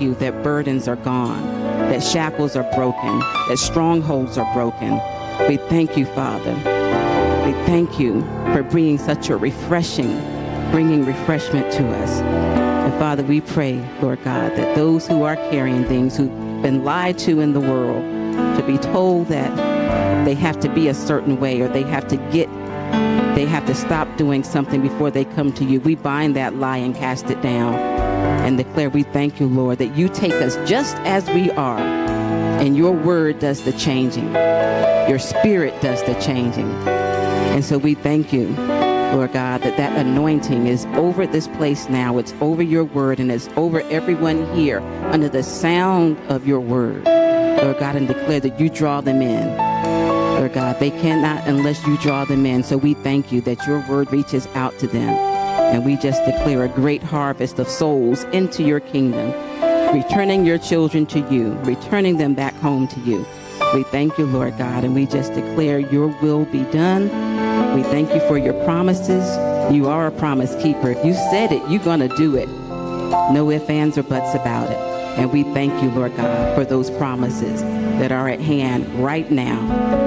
you that burdens are gone, that shackles are broken, that strongholds are broken. We thank you, Father. We thank you for bringing such a bringing refreshment to us. And Father, we pray, Lord God, that those who are carrying things, who've been lied to in the world, to be told that they have to be a certain way, or they have to stop doing something before they come to you. We bind that lie and cast it down and declare, we thank you, Lord, that you take us just as we are, and your word does the changing. Your spirit does the changing. And so we thank you, Lord God, that that anointing is over this place now. It's over your word, and it's over everyone here under the sound of your word, Lord God, and declare that you draw them in. Lord God, they cannot unless you draw them in. So we thank you that your word reaches out to them. And we just declare a great harvest of souls into your kingdom, returning your children to you, returning them back home to you. We thank you, Lord God, and we just declare your will be done. We thank you for your promises. You are a promise keeper. If you said it, you're going to do it. No ifs, ands, or buts about it. And we thank you, Lord God, for those promises that are at hand right now,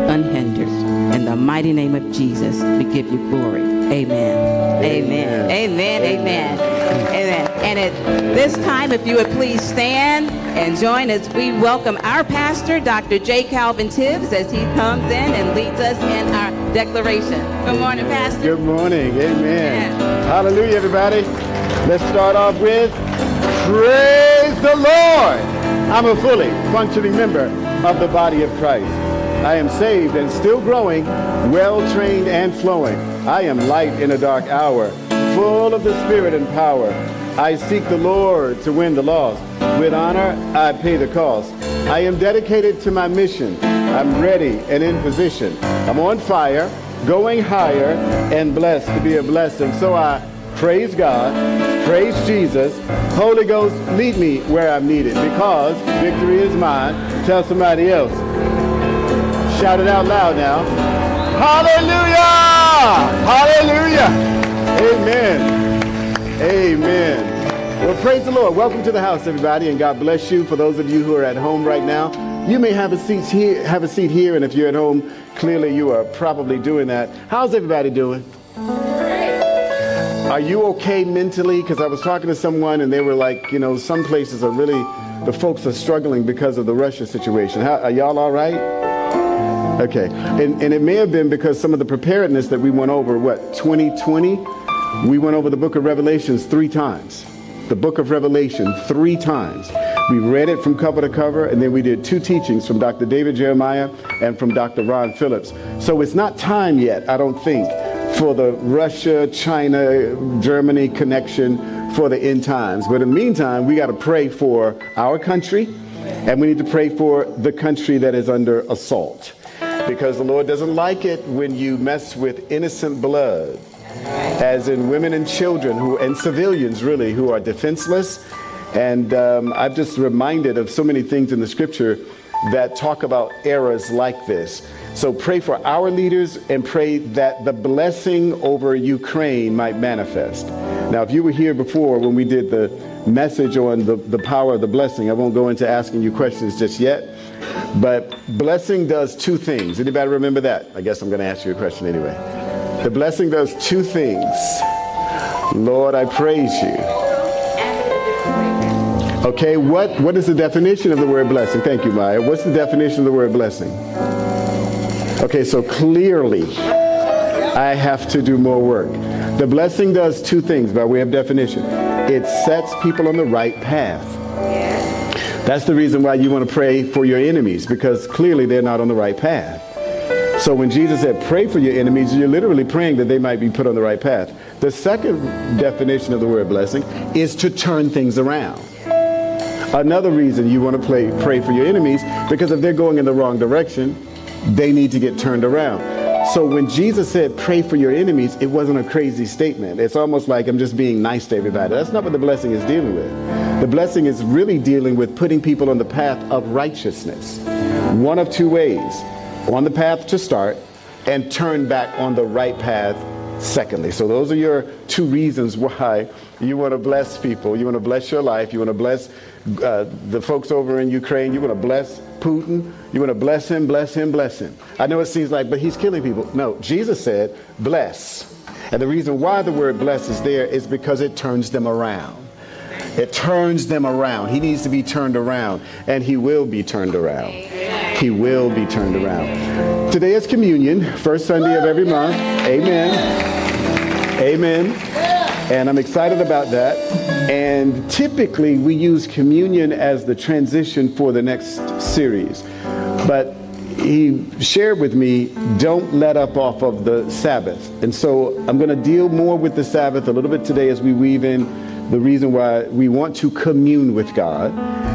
unhindered. In the mighty name of Jesus, we give you glory. Amen. Amen. Amen. Amen. Amen. And at this time, if you would please stand and join us, we welcome our pastor, Dr. J. Calvin Tibbs, as he comes in and leads us in our declaration. Good morning, Pastor. Good morning. Amen. Hallelujah, everybody. Let's start off with praise the Lord. I'm a fully functioning member of the body of Christ. I am saved and still growing, well-trained and flowing. I am light in a dark hour, full of the Spirit and power. I seek the Lord to win the lost. With honor, I pay the cost. I am dedicated to my mission. I'm ready and in position. I'm on fire, going higher, and blessed to be a blessing. So I praise God, praise Jesus. Holy Ghost, lead me where I'm needed, because victory is mine. Tell somebody else. Shout it out loud now. Hallelujah! Hallelujah! Amen. Amen. Well, praise the Lord. Welcome to the house, everybody, and God bless you. For those of you who are at home right now, you may have a seat here, and if you're at home, clearly you are probably doing that. How's everybody doing? Are you okay mentally? Because I was talking to someone and they were like, you know, some places are really, the folks are struggling because of the Russia situation. How, are y'all all right? Okay. And it may have been because some of the preparedness that we went over, what, 2020? We went over the book of Revelations 3 times. The book of Revelation 3 times. We read it from cover to cover, and then we did 2 teachings from Dr. David Jeremiah and from Dr. Ron Phillips. So it's not time yet, I don't think, for the Russia, China, Germany connection for the end times. But in the meantime, we got to pray for our country, and we need to pray for the country that is under assault, because the Lord doesn't like it when you mess with innocent blood, as in women and children who, and civilians really, who are defenseless. And I'm just reminded of so many things in the scripture that talk about eras like this. So pray for our leaders, and pray that the blessing over Ukraine might manifest. Now, if you were here before when we did the message on the power of the blessing, I won't go into asking you questions just yet, but blessing does 2 things. Anybody remember that? I guess I'm going to ask you a question anyway. The blessing does 2 things. Lord, I praise you. Okay, what is the definition of the word blessing? Thank you, Maya. What's the definition of the word blessing? Okay, so clearly, I have to do more work. The blessing does 2 things by way of definition. It sets people on the right path. That's the reason why you want to pray for your enemies, because clearly they're not on the right path. So when Jesus said, pray for your enemies, you're literally praying that they might be put on the right path. The second definition of the word blessing is to turn things around. Another reason you want to pray for your enemies, because if they're going in the wrong direction, they need to get turned around. So when Jesus said, pray for your enemies, it wasn't a crazy statement. It's almost like I'm just being nice to everybody. That's not what the blessing is dealing with. The blessing is really dealing with putting people on the path of righteousness. One of 2 ways, on the path to start and turn back on the right path secondly. So those are your two reasons why you want to bless people. You want to bless your life. You want to bless the folks over in Ukraine. You want to bless Putin. You want to bless him, bless him, bless him. I know it seems like, but he's killing people. No, Jesus said, bless. And the reason why the word bless is there is because it turns them around. It turns them around. He needs to be turned around, and he will be turned around. He will be turned around. Today is communion, first Sunday of every month. Amen. Amen. And I'm excited about that. And typically we use communion as the transition for the next series. But he shared with me, don't let up off of the Sabbath. And so I'm going to deal more with the Sabbath a little bit today as we weave in the reason why we want to commune with God.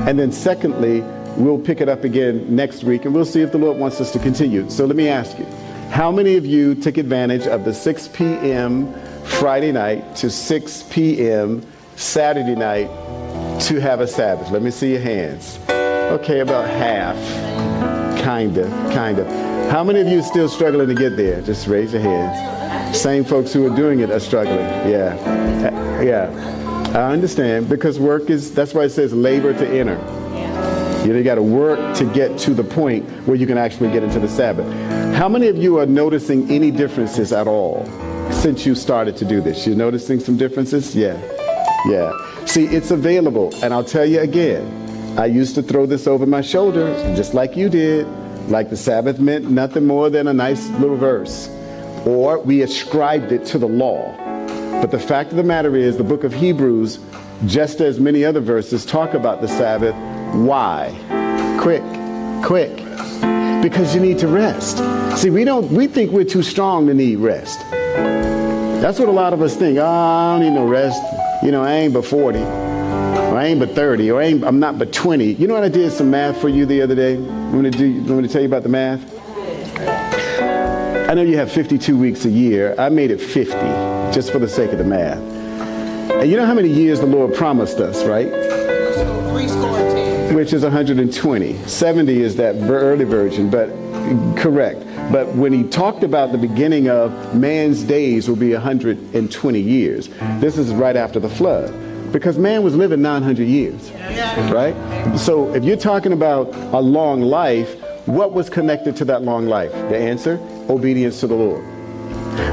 And then secondly, we'll pick it up again next week, and we'll see if the Lord wants us to continue. So let me ask you, how many of you took advantage of the 6 p.m. Friday night to 6 p.m. Saturday night to have a Sabbath? Let me see your hands. Okay, about half. Kind of. How many of you are still struggling to get there? Just raise your hands. Same folks who are doing it are struggling. Yeah. Yeah. I understand, because work is, that's why it says labor to enter. You got to work to get to the point where you can actually get into the Sabbath. How many of you are noticing any differences at all since you started to do this? You're noticing some differences? Yeah. Yeah. See, it's available. And I'll tell you again, I used to throw this over my shoulder, just like you did, like the Sabbath meant nothing more than a nice little verse. Or we ascribed it to the law. But the fact of the matter is, the book of Hebrews, just as many other verses, talk about the Sabbath. Why? Quick. Because you need to rest. See, we think we're too strong to need rest. That's what a lot of us think. Oh, I don't need no rest. You know, I ain't but 40. Or I ain't but 30. Or I'm not but 20. You know what, I did some math for you the other day. Want me to tell you about the math? I know you have 52 weeks a year. I made it 50. Just for the sake of the math. And you know how many years the Lord promised us, right? Which is 120. 70 is that early version, but correct. But when he talked about the beginning of man's days will be 120 years, this is right after the flood. Because man was living 900 years, right? So if you're talking about a long life, what was connected to that long life? The answer, obedience to the Lord.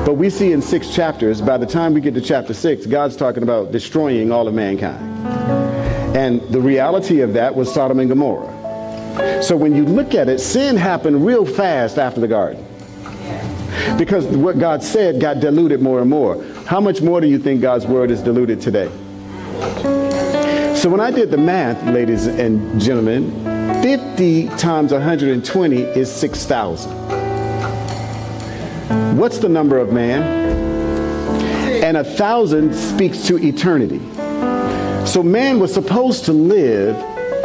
But we see in 6 chapters, by the time we get to chapter 6, God's talking about destroying all of mankind. And the reality of that was Sodom and Gomorrah. So when you look at it, sin happened real fast after the garden. Because what God said got diluted more and more. How much more do you think God's word is diluted today? So when I did the math, ladies and gentlemen, 50 times 120 is 6,000. What's the number of man? And 1,000 speaks to eternity. So man was supposed to live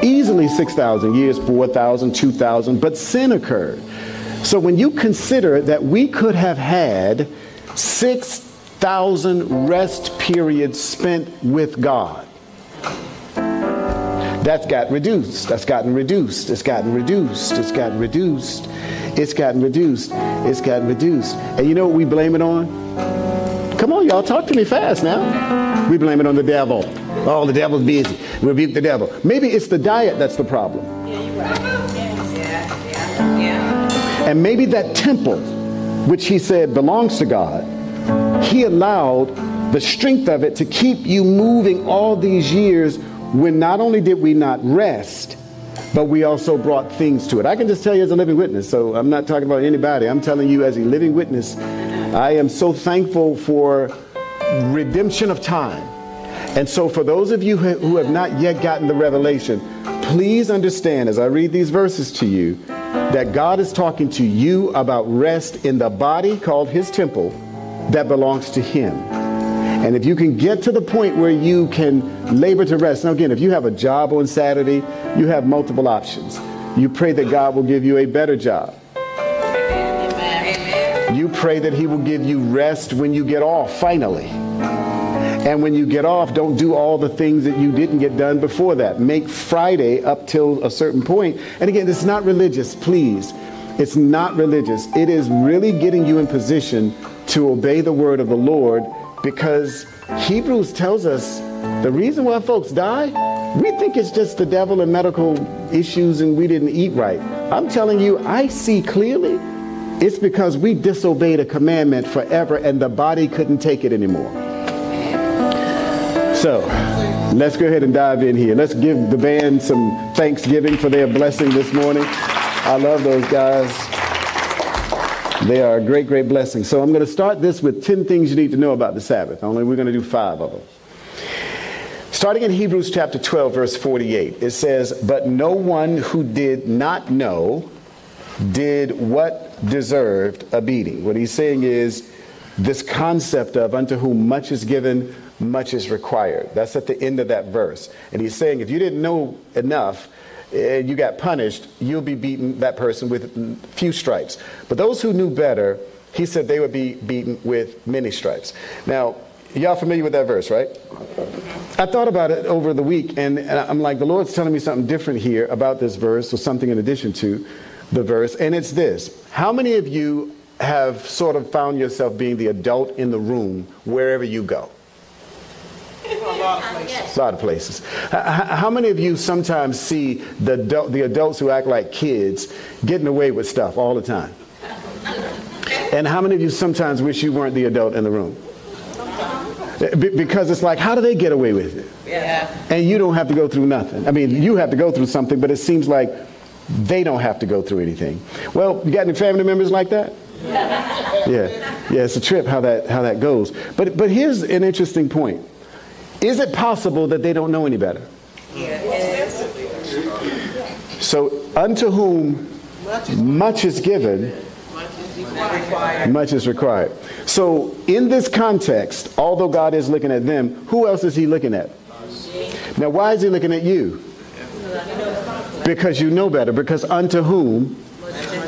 easily 6,000 years, 4,000, 2,000, but sin occurred. So when you consider that we could have had 6,000 rest periods spent with God, that's got reduced. That's gotten reduced. It's gotten reduced. It's gotten reduced. It's gotten reduced. It's gotten reduced. And you know what we blame it on? Come on, y'all, talk to me fast now. We blame it on the devil. Oh, the devil's busy. Rebuke the devil. Maybe it's the diet that's the problem. Yeah, you're right. Yeah. And maybe that temple, which he said belongs to God, he allowed the strength of it to keep you moving all these years, when not only did we not rest, but we also brought things to it. I can just tell you as a living witness, so I'm not talking about anybody. I'm telling you as a living witness, I am so thankful for redemption of time. And so for those of you who have not yet gotten the revelation, please understand as I read these verses to you, that God is talking to you about rest in the body called his temple that belongs to him. And if you can get to the point where you can labor to rest. Now again, if you have a job on Saturday, you have multiple options. You pray that God will give you a better job. Amen. You pray that he will give you rest when you get off, finally. And when you get off, don't do all the things that you didn't get done before that. Make Friday up till a certain point. And again, it's not religious, please. It's not religious. It is really getting you in position to obey the word of the Lord, because Hebrews tells us the reason why folks die, we think it's just the devil and medical issues and we didn't eat right. I'm telling you, I see clearly it's because we disobeyed a commandment forever and the body couldn't take it anymore. So let's go ahead and dive in here. Let's give the band some thanksgiving for their blessing this morning. I love those guys. They are a great, great blessing. So I'm going to start this with 10 things you need to know about the Sabbath. Only we're going to do 5 of them. Starting in Hebrews chapter 12, verse 48, it says, "But no one who did not know did what deserved a beating." What he's saying is this concept of unto whom much is given, much is required. That's at the end of that verse. And he's saying if you didn't know enough, and you got punished, you'll be beaten, that person, with few stripes. But those who knew better, he said they would be beaten with many stripes. Now, y'all familiar with that verse, right? I thought about it over the week, and I'm like, the Lord's telling me something different here about this verse, or something in addition to the verse, and it's this. How many of you have sort of found yourself being the adult in the room wherever you go? A lot of places. How many of you sometimes see the adults who act like kids getting away with stuff all the time? And how many of you sometimes wish you weren't the adult in the room? Because it's like, how do they get away with it? Yeah. And you don't have to go through nothing. I mean, you have to go through something, but it seems like they don't have to go through anything. Well, you got any family members like that? Yeah, it's a trip how that goes. But here's an interesting point. Is it possible that they don't know any better? Yes. So unto whom much is given, much is required. So in this context, although God is looking at them, who else is he looking at? Now, why is he looking at you? Because you know better. Because unto whom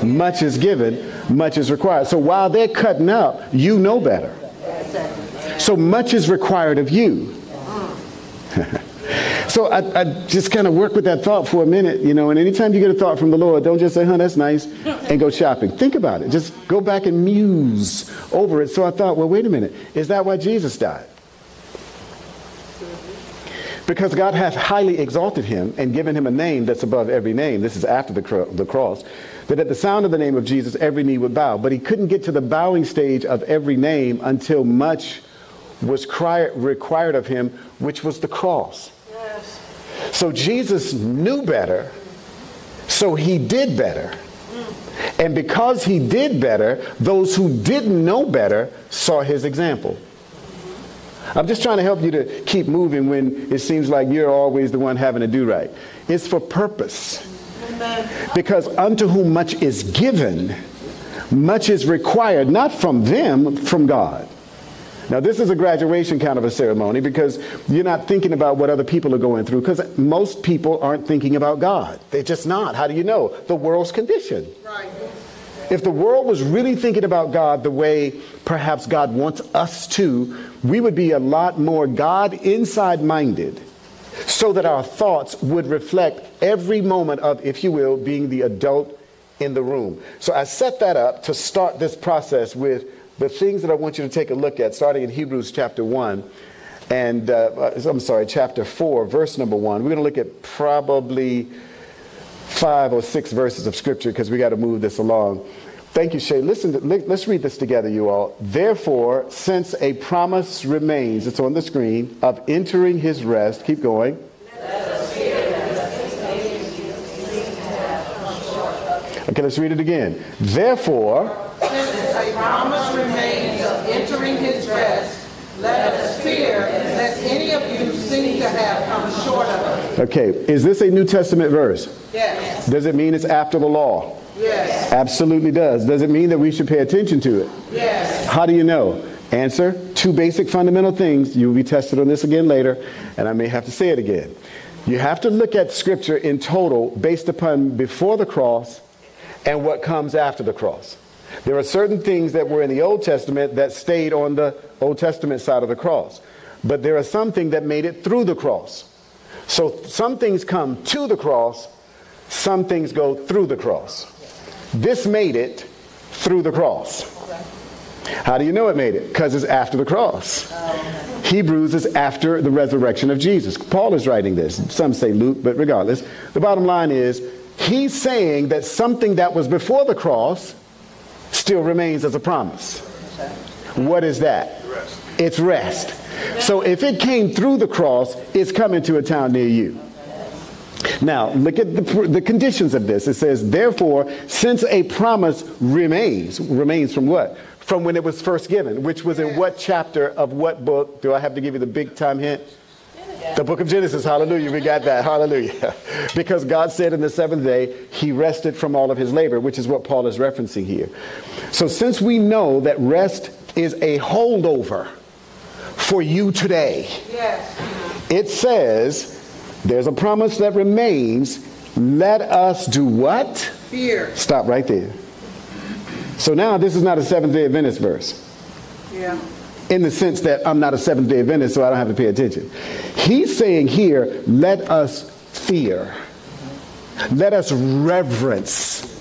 much is given, much is required. So while they're cutting up, you know better. So much is required of you. So I just kind of work with that thought for a minute, you know, and anytime you get a thought from the Lord, don't just say, huh, that's nice, and go shopping. Think about it. Just go back and muse over it. So I thought, well, wait a minute. Is that why Jesus died? Because God hath highly exalted him and given him a name that's above every name. This is after the cross. That at the sound of the name of Jesus, every knee would bow. But he couldn't get to the bowing stage of every name until much was required of him, which was the cross. Yes. So Jesus knew better, so he did better. And because he did better, those who didn't know better saw his example. I'm just trying to help you to keep moving when it seems like you're always the one having to do right. It's for purpose. Amen. Because unto whom much is given, much is required, not from them, from God. Now, this is a graduation kind of a ceremony because you're not thinking about what other people are going through, because most people aren't thinking about God. They're just not. How do you know? The world's condition. Right. If the world was really thinking about God the way perhaps God wants us to, we would be a lot more God inside minded so that our thoughts would reflect every moment of, if you will, being the adult in the room. So I set that up to start this process with the things that I want you to take a look at, starting in Hebrews chapter 1, and I'm sorry, chapter 4, verse number 1. We're going to look at probably 5 or 6 verses of scripture because we got to move this along. Thank you, Shay. Listen, let's read this together, you all. "Therefore, since a promise remains," it's on the screen, "of entering his rest," keep going. Okay, let's read it again. "Therefore, the promise remains of entering his rest. Let us fear, and let any of you seem to have come short of it." Okay, is this a New Testament verse? Yes. Does it mean it's after the law? Yes. Absolutely does. Does it mean that we should pay attention to it? Yes. How do you know? Answer, 2 basic fundamental things. You'll be tested on this again later, and I may have to say it again. You have to look at scripture in total based upon before the cross and what comes after the cross. There are certain things that were in the Old Testament that stayed on the Old Testament side of the cross. But there are some things that made it through the cross. So some things come to the cross, some things go through the cross. This made it through the cross. How do you know it made it? Because it's after the cross. Hebrews is after the resurrection of Jesus. Paul is writing this. Some say Luke, but regardless, the bottom line is he's saying that something that was before the cross still remains as a promise. What is that? Rest. It's rest. So if it came through the cross, it's coming to a town near you. Now, look at the conditions of this. It says, therefore, since a promise remains from what? From when it was first given, which was in what chapter of what book? Do I have to give you the big time hint? Yeah. The book of Genesis. Hallelujah. We got that. Hallelujah. Because God said in the seventh day, he rested from all of his labor, which is what Paul is referencing here. So since we know that rest is a holdover for you today, yes, it says there's a promise that remains. Let us do what? Fear. Stop right there. So now this is not a Seventh-day Adventist verse. Yeah. In the sense that I'm not a Seventh-day Adventist, so I don't have to pay attention. He's saying here, let us fear. Let us reverence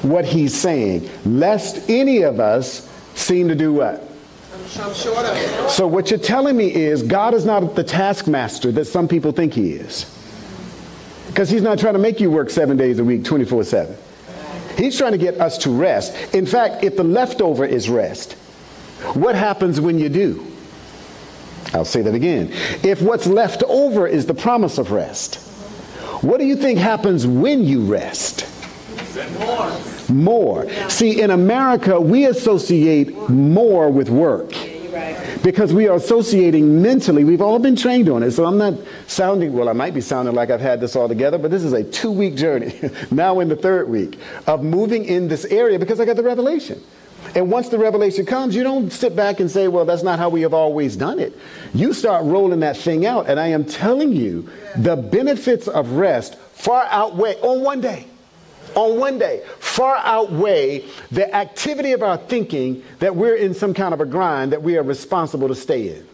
what he's saying. Lest any of us seem to do what? So what you're telling me is God is not the taskmaster that some people think he is. Because he's not trying to make you work 7 days a week, 24/7. He's trying to get us to rest. In fact, if the leftover is rest, what happens when you do? I'll say that again. If what's left over is the promise of rest, what do you think happens when you rest? More. See, in America, we associate more with work because we are associating mentally. We've all been trained on it. So I'm not sounding, well, I might be sounding like I've had this all together, but this is a 2-week journey now in the 3rd week of moving in this area because I got the revelation. And once the revelation comes, you don't sit back and say, well, that's not how we have always done it. You start rolling that thing out. And I am telling you, the benefits of rest far outweigh on one day, far outweigh the activity of our thinking that we're in some kind of a grind that we are responsible to stay in.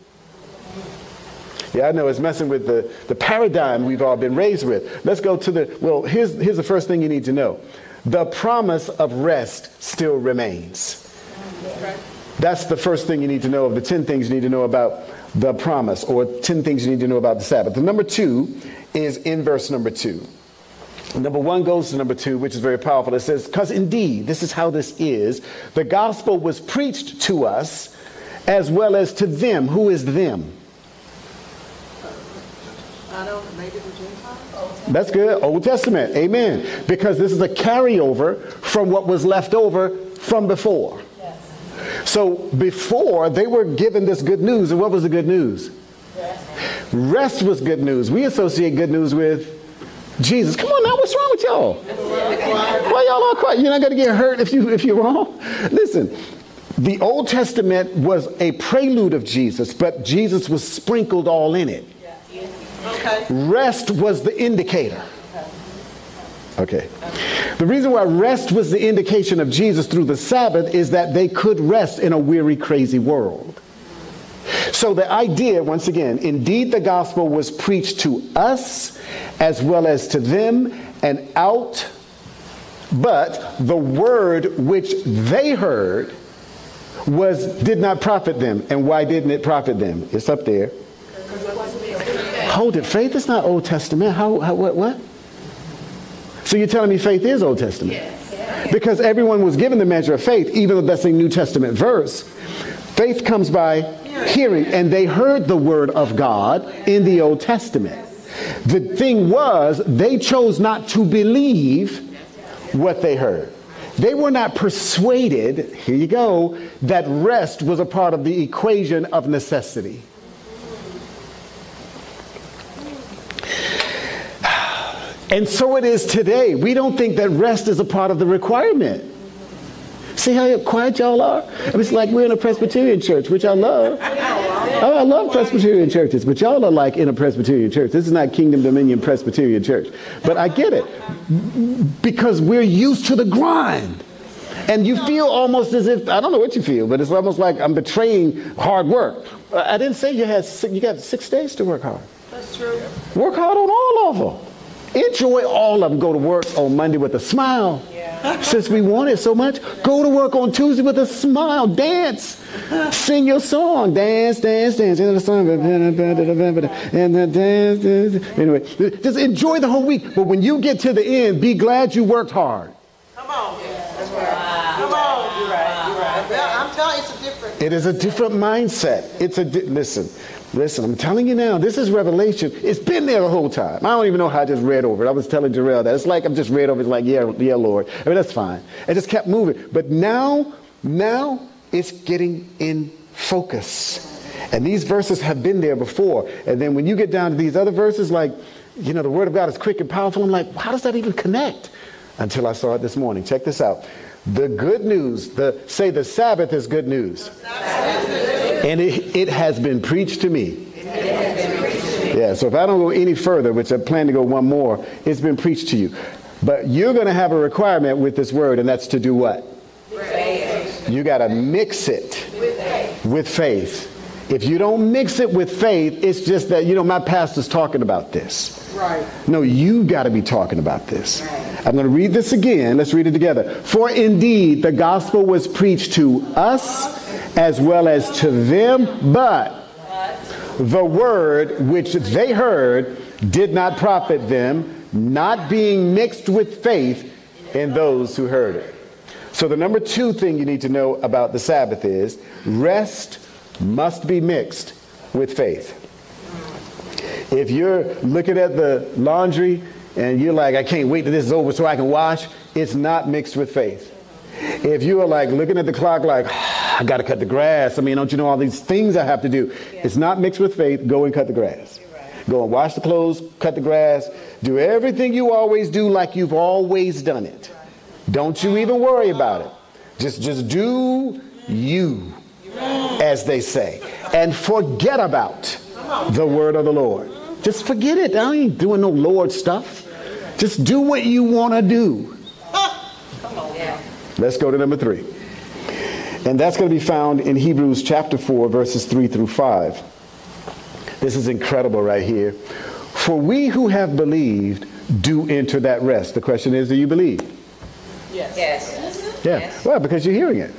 Yeah, I know it's messing with the paradigm we've all been raised with. Let's go to the, well, here's the first thing you need to know. The promise of rest still remains. That's the first thing you need to know of the 10 things you need to know about the promise, or 10 things you need to know about the Sabbath. The number 2 is in verse number 2. Number 1 goes to number 2, which is very powerful. It says, because indeed, this is how this is. The gospel was preached to us as well as to them. Who is them? I don't, maybe the Gentiles? That's good. Old Testament. Amen. Because this is a carryover from what was left over from before. Yes. So before, they were given this good news. And what was the good news? Yes. Rest was good news. We associate good news with Jesus. Come on now, what's wrong with y'all? Why y'all all quiet? You're not going to get hurt if you're wrong. Listen, the Old Testament was a prelude of Jesus, but Jesus was sprinkled all in it. Okay. Rest was the indicator. Okay. The reason why rest was the indication of Jesus through the Sabbath is that they could rest in a weary, crazy world. So the idea, once again, indeed the gospel was preached to us as well as to them, and out, but the word which they heard did not profit them. And why didn't it profit them? It's up there. Hold it, faith is not Old Testament. What? So you're telling me faith is Old Testament? Yes. Because everyone was given the measure of faith, even though that's a New Testament verse. Faith comes by hearing, and they heard the word of God in the Old Testament. The thing was, they chose not to believe what they heard. They were not persuaded, here you go, that rest was a part of the equation of necessity. And so it is today. We don't think that rest is a part of the requirement. See how quiet y'all are? It's like we're in a Presbyterian church, which I love. Oh, I love Presbyterian churches, but y'all are like in a Presbyterian church. This is not Kingdom Dominion Presbyterian Church. But I get it, because we're used to the grind. And you feel almost as if, I don't know what you feel, but it's almost like I'm betraying hard work. I didn't say you got 6 days to work hard. That's true. Work hard on all of them. Enjoy all of them. Go to work on Monday with a smile. Yeah. Since we want it so much, go to work on Tuesday with a smile. Dance. Sing your song. Dance, dance, dance. And the song. And the dance, dance. Anyway, just enjoy the whole week. But when you get to the end, be glad you worked hard. Come on. That's right. Come on. You're right. You're right. Well, I'm telling you, it's a different. It is a different mindset. It's a listen, I'm telling you now, this is Revelation. It's been there the whole time. I don't even know how I just read over it. I was telling Jarrell that. It's like I'm just read over it. It's like, yeah, yeah, Lord. I mean, that's fine. I just kept moving. But now it's getting in focus. And these verses have been there before. And then when you get down to these other verses, like, you know, the Word of God is quick and powerful. I'm like, how does that even connect? Until I saw it this morning. Check this out. The good news, say the Sabbath is good news. And it has been preached to me. Yeah, so if I don't go any further, which I plan to go one more, it's been preached to you. But you're going to have a requirement with this word, and that's to do what? You got to mix it with faith. If you don't mix it with faith, it's just that, you know, my pastor's talking about this. Right. No, you've got to be talking about this. Right. I'm going to read this again. Let's read it together. For indeed, the gospel was preached to us as well as to them, but the word which they heard did not profit them, not being mixed with faith in those who heard it. So the number two thing you need to know about the Sabbath is rest must be mixed with faith. If you're looking at the laundry and you're like, I can't wait till this is over so I can wash, it's not mixed with faith. If you are like looking at the clock like, I got to cut the grass. I mean, don't you know all these things I have to do? Yeah. It's not mixed with faith. Go and cut the grass. Right. Go and wash the clothes, cut the grass. Do everything you always do like you've always done it. Right. Don't you even worry about it. Just do you, as they say. And forget about the word of the Lord. Just forget it. I ain't doing no Lord stuff. Just do what you want to do. Let's go to number three. And that's going to be found in Hebrews chapter 4, verses 3 through 5. This is incredible right here. For we who have believed do enter that rest. The question is, do you believe? Yes. Yes. Yeah. Yes. Well, because you're hearing it.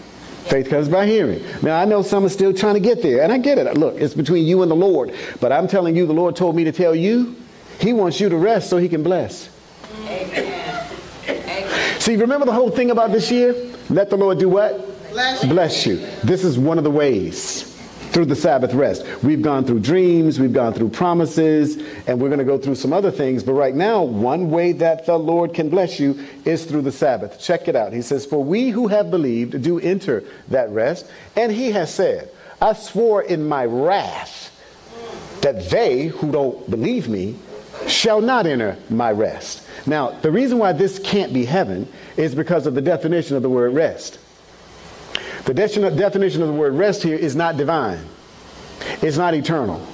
Faith comes by hearing. Now, I know some are still trying to get there, and I get it. Look, it's between you and the Lord. But I'm telling you, the Lord told me to tell you, He wants you to rest so He can bless. Amen. Amen. See, remember the whole thing about this year? Let the Lord do what? Bless you. This is one of the ways through the Sabbath rest. We've gone through dreams, we've gone through promises, and we're going to go through some other things. But right now, one way that the Lord can bless you is through the Sabbath. Check it out. He says, for we who have believed do enter that rest. And He has said, I swore in my wrath that they who don't believe me shall not enter my rest. Now, the reason why this can't be heaven is because of the definition of the word rest. The definition of the word rest here is not divine. It's not eternal.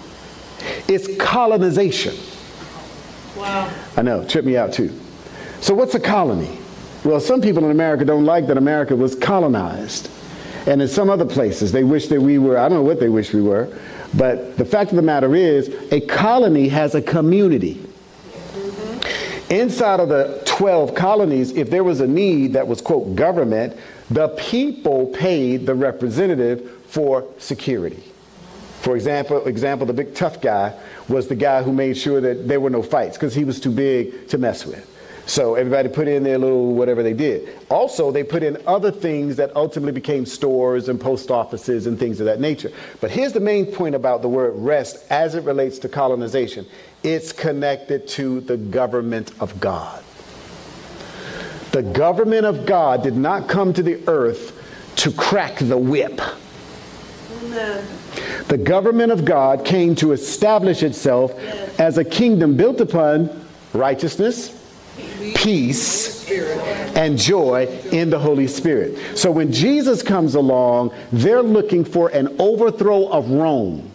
It's colonization. Wow. I know, tripped me out too. So what's a colony? Well, some people in America don't like that America was colonized. And in some other places, they wish that we were, I don't know what they wish we were, but the fact of the matter is, a colony has a community. Inside of the 12 colonies, if there was a need that was, quote, government, the people paid the representative for security. For example, the big tough guy was the guy who made sure that there were no fights because he was too big to mess with. So everybody put in their little whatever they did. Also, they put in other things that ultimately became stores and post offices and things of that nature. But here's the main point about the word rest as it relates to colonization. It's connected to the government of God. The government of God did not come to the earth to crack the whip. Amen. The government of God came to establish itself as a kingdom built upon righteousness, peace, and joy in the Holy Spirit. So when Jesus comes along, they're looking for an overthrow of Rome.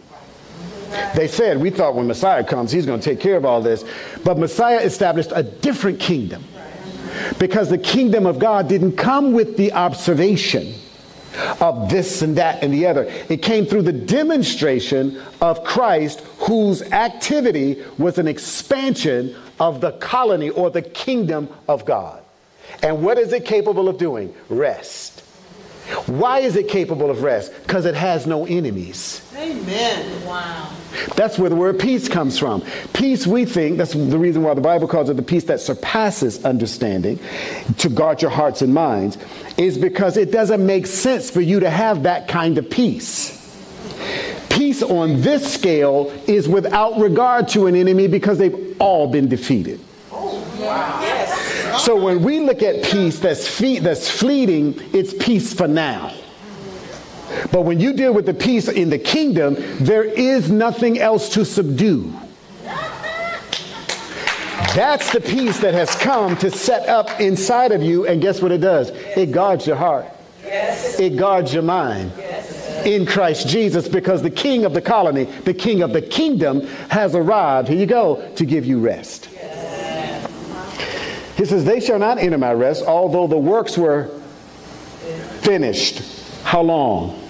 They said, we thought when Messiah comes, He's going to take care of all this. But Messiah established a different kingdom. Because the kingdom of God didn't come with the observation of this and that and the other. It came through the demonstration of Christ, whose activity was an expansion of the colony or the kingdom of God. And what is it capable of doing? Rest. Why is it capable of rest? Because it has no enemies. Amen. Wow. That's where the word peace comes from. Peace, we think, that's the reason why the Bible calls it the peace that surpasses understanding, to guard your hearts and minds, is because it doesn't make sense for you to have that kind of peace. Peace on this scale is without regard to an enemy because they've all been defeated. Oh, wow. Yes. So when we look at peace that's fleeting, it's peace for now. But when you deal with the peace in the kingdom, there is nothing else to subdue. That's the peace that has come to set up inside of you. And guess what it does? It guards your heart. Yes. It guards your mind. Yes. In Christ Jesus, because the king of the colony, the king of the kingdom has arrived. Here you go, to give you rest. Yes. He says, they shall not enter my rest, although the works were finished. How long?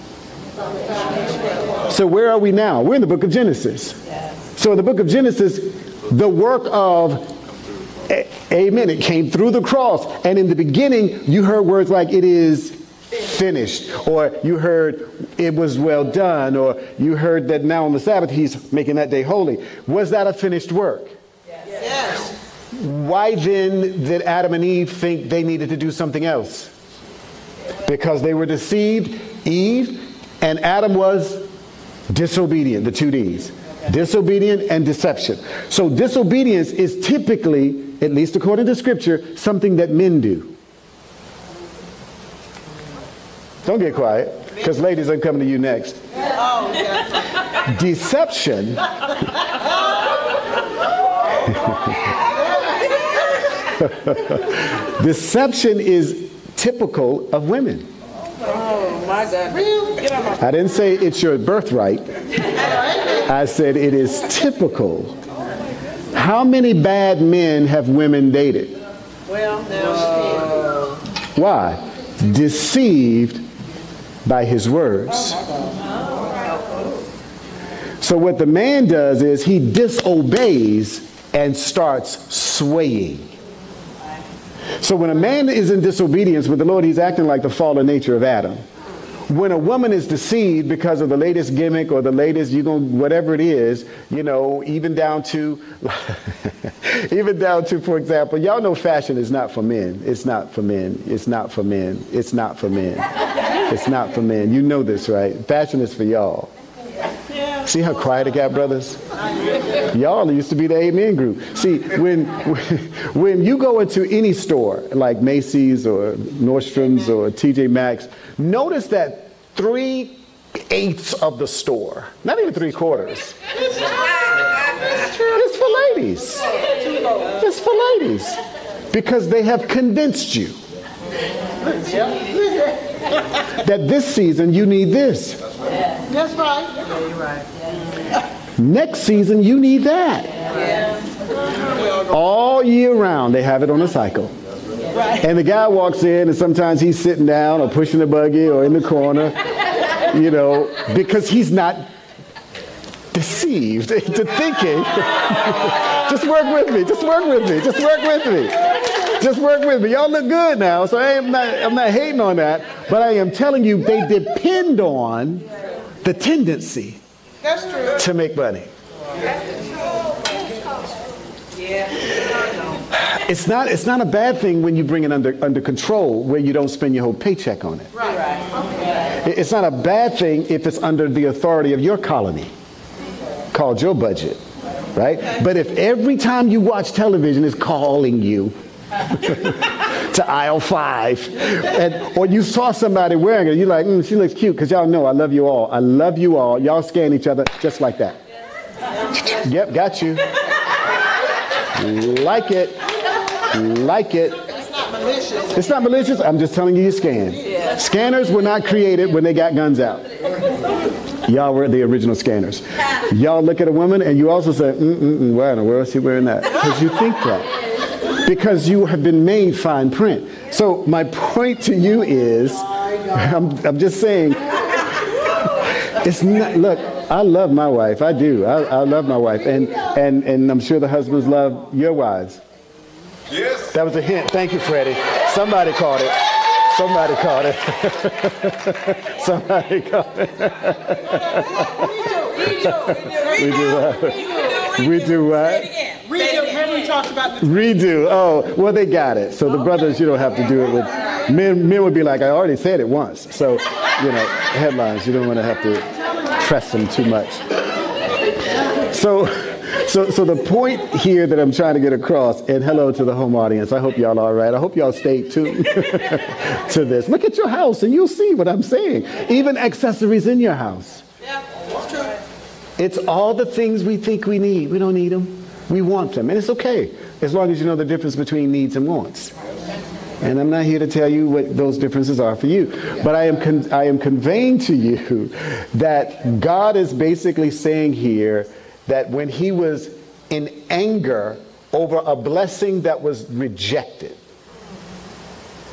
So where are we now? We're in the book of Genesis. Yes. So in the book of Genesis, the work of, amen, it came through the cross. And in the beginning, you heard words like it is finished, or you heard it was well done, or you heard that now on the Sabbath, he's making that day holy. Was that a finished work? Yes. Yes. Why then did Adam and Eve think they needed to do something else? Because they were deceived, Eve, and Adam was disobedient, the two Ds. Disobedient and deception. So disobedience is typically, at least according to Scripture, something that men do. Don't get quiet, because ladies, I'm coming to you next. Deception. Deception is typical of women. Oh my God. I didn't say it's your birthright. I said it is typical. How many bad men have women dated? Well, why? Deceived by his words. So what the man does is he disobeys and starts swaying. So when a man is in disobedience with the Lord, he's acting like the fallen nature of Adam. When a woman is deceived because of the latest gimmick or the latest, you know, whatever it is, you know, even down to, for example, y'all know fashion is not for men. It's not for men. It's not for men. It's not for men. It's not for men. You know this, right? Fashion is for y'all. See how quiet it got, brothers? Y'all used to be the amen group. See, when you go into any store like Macy's or Nordstrom's or TJ Maxx, notice that 3/8 of the store, not even 3/4. It's for ladies. It's for ladies. Because they have convinced you that this season you need this. That's right. Yeah, you're right. Yeah. Next season, you need that. Yeah. All year round, they have it on a cycle. Right. And the guy walks in, and sometimes he's sitting down or pushing the buggy or in the corner, you know, because he's not deceived into thinking. Just work with me. Just work with me. Just work with me. Just work with me. Y'all look good now, so I'm not hating on that, but I am telling you, they depend on the tendency to make money. It's not a bad thing when you bring it under control, where you don't spend your whole paycheck on it. It's not a bad thing if it's under the authority of your colony, called your budget, right? But if every time you watch television is calling you to aisle 5, or you saw somebody wearing it, you're like, she looks cute, because y'all know I love you all. I love you all. Y'all scan each other just like that. Yes. Yep, got you. Like it. Like it. It's not malicious. It's not malicious. I'm just telling you, you scan. Yeah. Scanners were not created when they got guns out. Y'all were the original scanners. Y'all look at a woman and you also say, why in the world is she wearing that? Because you think that. Because you have been made fine print. So my point to you is, I'm just saying, it's not, look, I love my wife. I do. I love my wife. And I'm sure the husbands love your wives. Yes. That was a hint. Thank you, Freddie. Somebody caught it. Somebody caught it. Somebody caught it. Redo what? Redo. Henry talked about the redo. Oh, well, they got it. So the brothers, you don't have to do it with men would be like, I already said it once. So, you know, headlines, you don't want to have to press them too much. So the point here that I'm trying to get across, and hello to the home audience. I hope y'all are all right. I hope y'all stayed tuned to this. Look at your house and you'll see what I'm saying. Even accessories in your house. Yeah, it's true. It's all the things we think we need. We don't need them. We want them. And it's okay as long as you know the difference between needs and wants. And I'm not here to tell you what those differences are for you. But I am conveying to you that God is basically saying here that when he was in anger over a blessing that was rejected.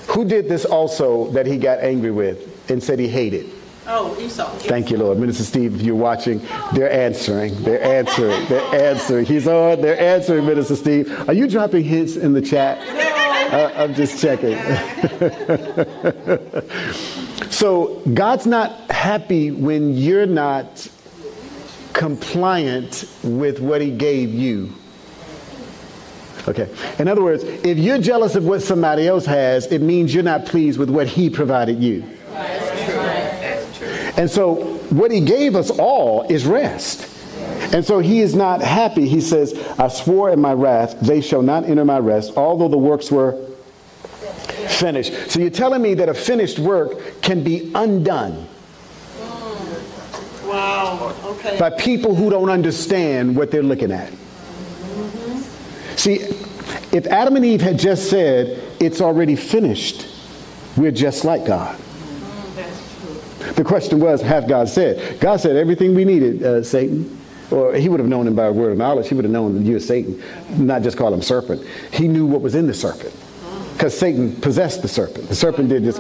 Who did this also that he got angry with and said he hated? Oh, Esau. Thank you, Lord. Minister Steve, if you're watching, they're answering. They're answering. They're answering. He's on. They're answering, Minister Steve. Are you dropping hints in the chat? I'm just checking. So God's not happy when you're not compliant with what he gave you. Okay. In other words, if you're jealous of what somebody else has, it means you're not pleased with what he provided you. That's true. And so what he gave us all is rest. And so he is not happy. He says, I swore in my wrath, they shall not enter my rest, although the works were finished. So you're telling me that a finished work can be undone. Wow. Okay. By people who don't understand what they're looking at. Mm-hmm. See, if Adam and Eve had just said, it's already finished, we're just like God. Mm-hmm. That's true. The question was, have God said? God said everything we needed, Satan. Or he would have known him by a word of knowledge. He would have known that you're Satan, not just call him serpent. He knew what was in the serpent because Satan possessed the serpent. The serpent did just...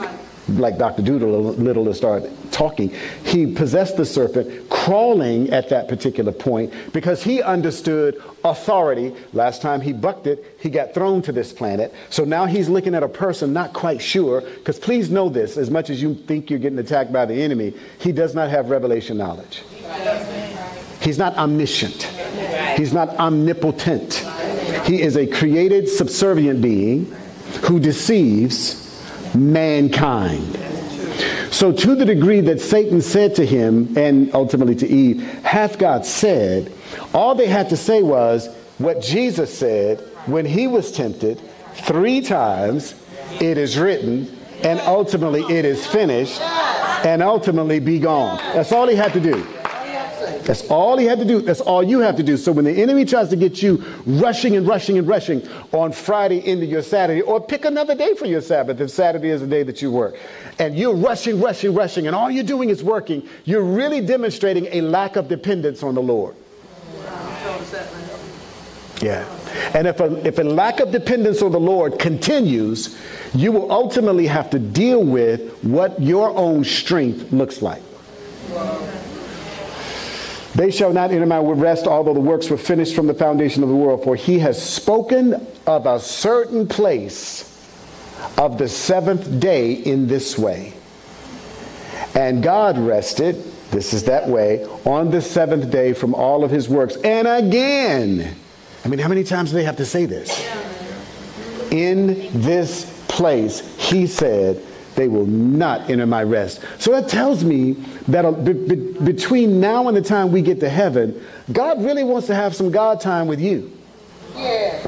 like Dr. Doodle to start talking. He possessed the serpent crawling at that particular point because he understood authority. Last time he bucked it, he got thrown to this planet. So now he's looking at a person not quite sure, because please know this, as much as you think you're getting attacked by the enemy, he does not have revelation knowledge. He's not omniscient. He's not omnipotent. He is a created, subservient being who deceives mankind. So to the degree that Satan said to him and ultimately to Eve, hath God said, all they had to say was what Jesus said when he was tempted 3 times, it is written, and ultimately it is finished, and ultimately be gone. That's all he had to do. That's all he had to do. That's all you have to do. So when the enemy tries to get you rushing and rushing and rushing on Friday into your Saturday, or pick another day for your Sabbath if Saturday is the day that you work, and you're rushing, rushing, rushing, and all you're doing is working, you're really demonstrating a lack of dependence on the Lord. Yeah. And if a lack of dependence on the Lord continues, you will ultimately have to deal with what your own strength looks like. They shall not enter my rest, although the works were finished from the foundation of the world. For he has spoken of a certain place of the 7th day in this way. And God rested, this is that way, on the 7th day from all of his works. And again, I mean, how many times do they have to say this? In this place, he said, they will not enter my rest. So that tells me that between now and the time we get to heaven, God really wants to have some God time with you. Yeah.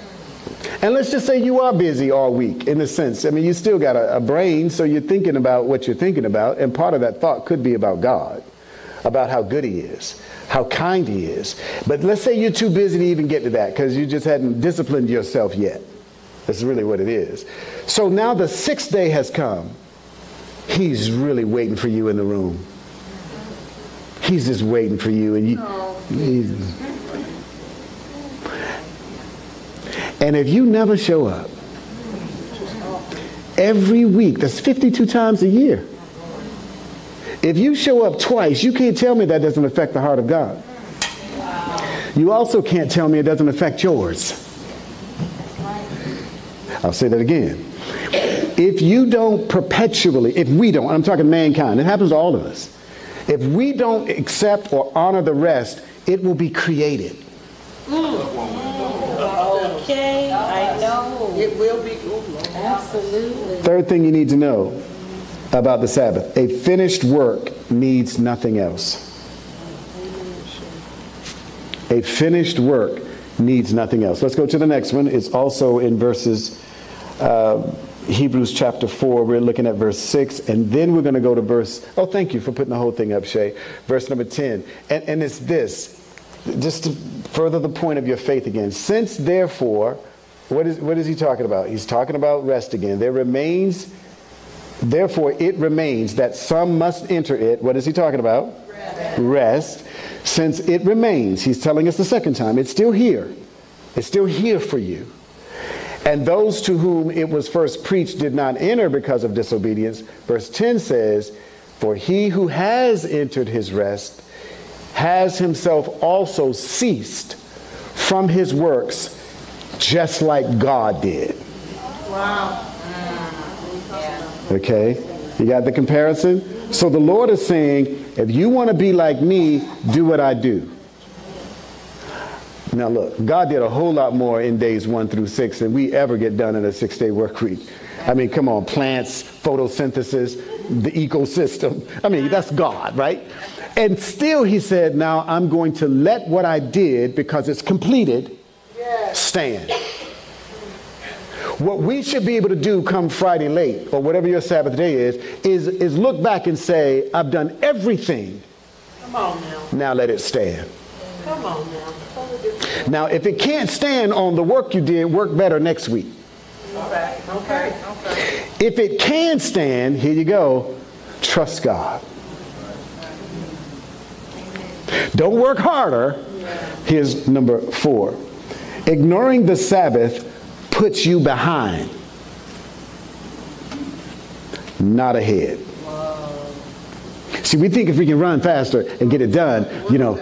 And let's just say you are busy all week in a sense. I mean, you still got a brain, so you're thinking about what you're thinking about. And part of that thought could be about God, about how good he is, how kind he is. But let's say you're too busy to even get to that because you just hadn't disciplined yourself yet. That's really what it is. So now the 6th day has come. He's really waiting for you in the room. He's just waiting for you. And and if you never show up, every week, that's 52 times a year. If you show up twice, you can't tell me that doesn't affect the heart of God. You also can't tell me it doesn't affect yours. I'll say that again. If you don't perpetually, if we don't, I'm talking mankind, it happens to all of us. If we don't accept or honor the rest, it will be created. Mm. Okay, I know. It will be. Absolutely. Third thing you need to know about the Sabbath. A finished work needs nothing else. A finished work needs nothing else. Let's go to the next one. It's also in verses, Hebrews chapter 4. We're looking at verse 6. And then we're going to go to verse, oh, thank you for putting the whole thing up, Shay. Verse number 10. And it's this, just to further the point of your faith again. Since therefore, what is he talking about? He's talking about rest again. Therefore it remains that some must enter it. What is he talking about? Rest. Since it remains, he's telling us the second time, it's still here. It's still here for you. And those to whom it was first preached did not enter because of disobedience. Verse 10 says, for he who has entered his rest has himself also ceased from his works, just like God did. Wow. Okay, you got the comparison? So the Lord is saying, if you want to be like me, do what I do. Now look, God did a whole lot more in days 1 through 6 than we ever get done in a 6-day work week. I mean, come on, plants, photosynthesis, the ecosystem. I mean, that's God, right? And still he said, now I'm going to let what I did, because it's completed, stand. What we should be able to do come Friday late, or whatever your Sabbath day is look back and say, I've done everything. Come on now. Now let it stand. Come on now. Now, if it can't stand on the work you did, work better next week. All right. Okay. Okay. If it can stand, here you go, trust God. Don't work harder. Here's number 4. Ignoring the Sabbath puts you behind, not ahead. Whoa. See, we think if we can run faster and get it done, you know,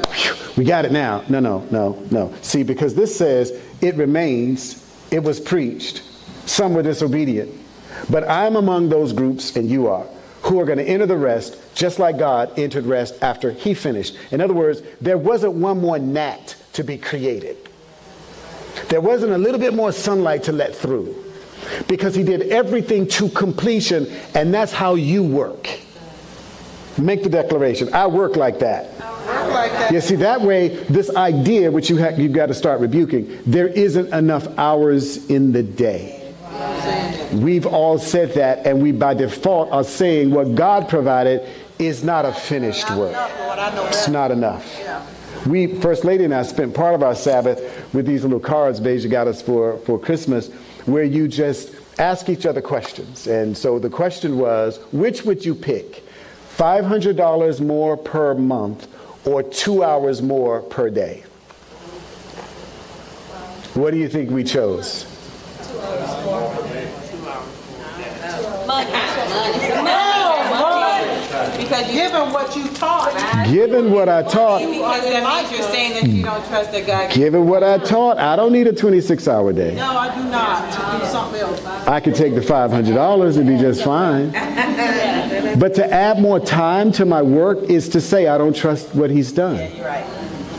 we got it now. No, no, no, no. See, because this says it remains, it was preached. Some were disobedient, but I'm among those groups, and you are, who are going to enter the rest, just like God entered rest after he finished. In other words, there wasn't one more gnat to be created. There wasn't a little bit more sunlight to let through, because he did everything to completion. And that's how you work. Make the declaration. I work like that. I work like that. You see, that way, this idea, which you've got to start rebuking, there isn't enough hours in the day. Wow. We've all said that, and we by default are saying what God provided is not a finished work. It's not enough. Yeah. We, First Lady and I, spent part of our Sabbath with these little cards Beja got us for Christmas, where you just ask each other questions. And so the question was, which would you pick? $500 more per month or 2 hours more per day? What do you think we chose? 2 hours more per day. 2 hours. Because given what you taught. Given what I taught. Because that means you're saying that you don't trust that God. Given what I taught, I don't need a 26-hour day. No, I do not. To do something else. I could take the $500 and be just fine. But to add more time to my work is to say I don't trust what he's done. Yeah, you're right.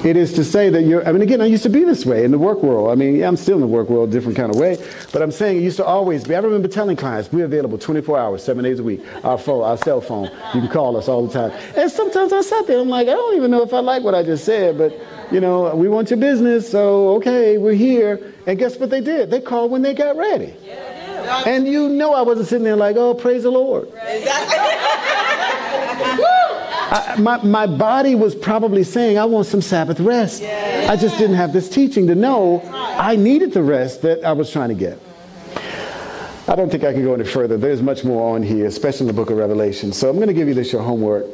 It is to say that you're, I mean, again, I used to be this way in the work world. I mean, I'm still in the work world, different kind of way. But I'm saying it used to always be. I remember telling clients, we're available 24 hours, 7 days a week. Our phone, our cell phone. You can call us all the time. And sometimes I sat there, I'm like, I don't even know if I like what I just said, but, you know, we want your business, so, okay, we're here. And guess what they did? They called when they got ready. Yeah. And you know I wasn't sitting there like, oh, praise the Lord. Right. Exactly. My body was probably saying, I want some Sabbath rest. Yeah. I just didn't have this teaching to know I needed the rest that I was trying to get. I don't think I can go any further. There's much more on here, especially in the book of Revelation. So I'm going to give you this as your homework.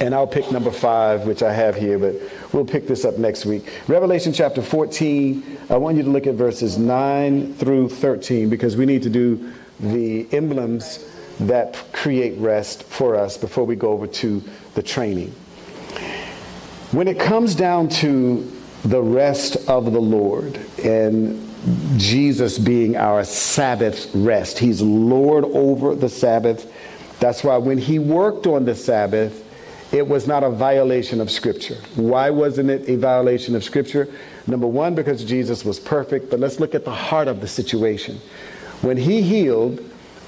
And I'll pick number 5, which I have here, but we'll pick this up next week. Revelation chapter 14, I want you to look at verses 9 through 13, because we need to do the emblems that create rest for us before we go over to the training. When it comes down to the rest of the Lord, and Jesus being our Sabbath rest. He's Lord over the Sabbath. That's why when he worked on the Sabbath, it was not a violation of Scripture. Why wasn't it a violation of Scripture? Number one, because Jesus was perfect. But let's look at the heart of the situation. When he healed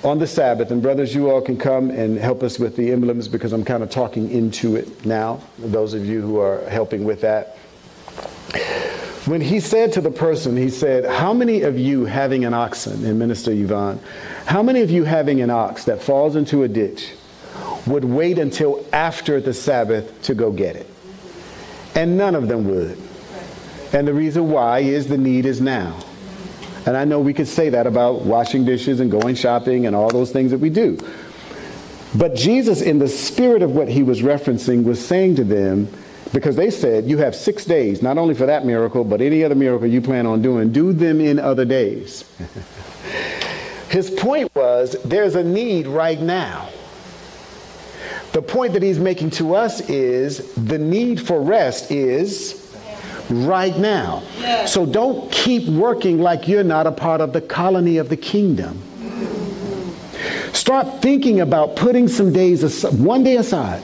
on the Sabbath, and brothers, you all can come and help us with the emblems because I'm kind of talking into it now, those of you who are helping with that. When he said to the person, he said, how many of you having an oxen, and Minister Yvonne, how many of you having an ox that falls into a ditch would wait until after the Sabbath to go get it? And none of them would. And the reason why is the need is now. And I know we could say that about washing dishes and going shopping and all those things that we do. But Jesus, in the spirit of what he was referencing, was saying to them, because they said, you have 6 days, not only for that miracle, but any other miracle you plan on doing, do them in other days. His point was, there's a need right now. The point that he's making to us is, the need for rest is right now. Yes. So don't keep working like you're not a part of the colony of the kingdom. Start thinking about putting some days, one day aside,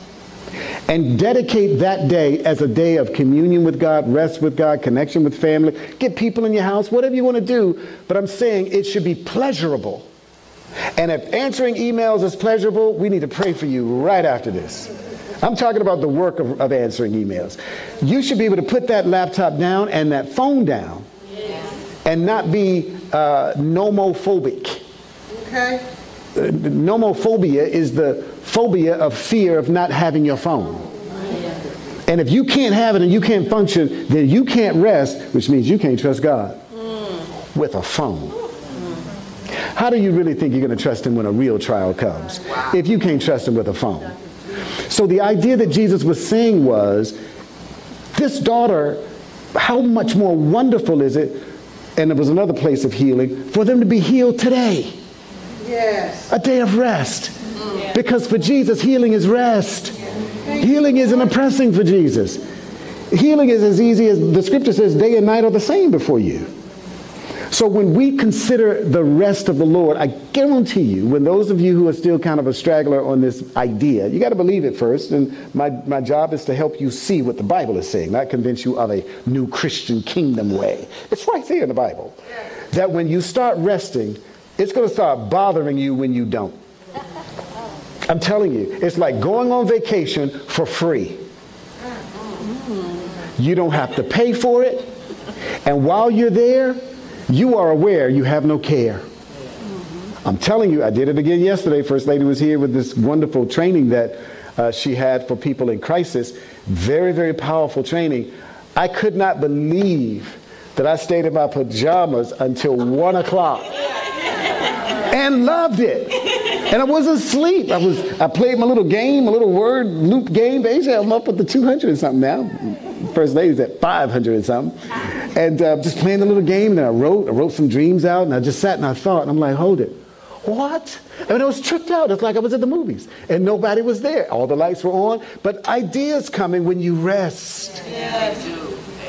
and dedicate that day as a day of communion with God, rest with God, connection with family, get people in your house, whatever you want to do. But I'm saying it should be pleasurable. And if answering emails is pleasurable, we need to pray for you right after this. I'm talking about the work of answering emails. You should be able to put that laptop down and that phone down, and not be nomophobic. Okay. Nomophobia is the phobia of fear of not having your phone. And if you can't have it and you can't function, then you can't rest, which means you can't trust God with a phone. How do you really think you're going to trust him when a real trial comes if you can't trust him with a phone? So the idea that Jesus was saying was, this daughter, how much more wonderful is it, and it was another place of healing, for them to be healed today. Yes. A day of rest. Mm-hmm. Because for Jesus, healing is rest. Yes. Healing isn't oppressing for Jesus. Healing is as easy as the scripture says, day and night are the same before you. So when we consider the rest of the Lord, I guarantee you, when those of you who are still kind of a straggler on this idea, you got to believe it first. And my job is to help you see what the Bible is saying, not convince you of a new Christian kingdom way. It's right there in the Bible. Yes. That when you start resting, it's going to start bothering you when you don't. I'm telling you, it's like going on vacation for free. You don't have to pay for it. And while you're there, you are aware you have no care. I'm telling you, I did it again yesterday. First Lady was here with this wonderful training that she had for people in crisis. Very, very powerful training. I could not believe that I stayed in my pajamas until 1 o'clock. And loved it. And I wasn't asleep. I played my little game, my little word loop game. Beja, I'm up with the 200 and something now. First Lady's at 500 and something. And just playing the little game. And then I wrote some dreams out. And I just sat and I thought. And I'm like, hold it. What? I mean, I was tripped out. It's like I was at the movies. And nobody was there. All the lights were on. But ideas coming when you rest. Yes.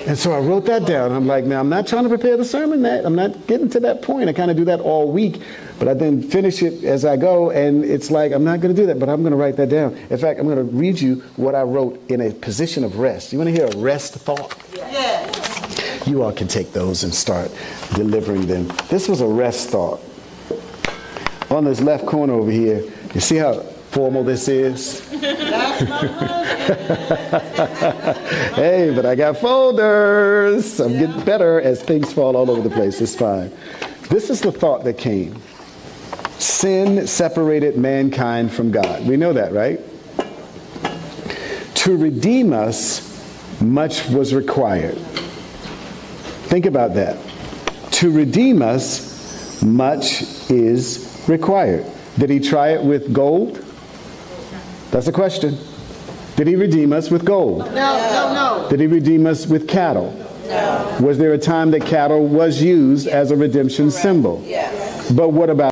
And so I wrote that down. I'm like, now I'm not trying to prepare the sermon. I'm not getting to that point. I kind of do that all week, but I then finish it as I go. And it's like, I'm not going to do that, but I'm going to write that down. In fact, I'm going to read you what I wrote in a position of rest. You want to hear a rest thought? Yes. You all can take those and start delivering them. This was a rest thought. On this left corner over here, you see how formal this is? Hey, but I got folders. I'm getting better as things fall all over the place. It's fine. This is the thought that came. Sin separated mankind from God. We know that, right? To redeem us, much was required. Think about that. To redeem us, much is required. Did he try it with gold? That's a question. Did he redeem us with gold? No, no, no. Did he redeem us with cattle? No. Was there a time that cattle was used as a redemption symbol? Yes. But what about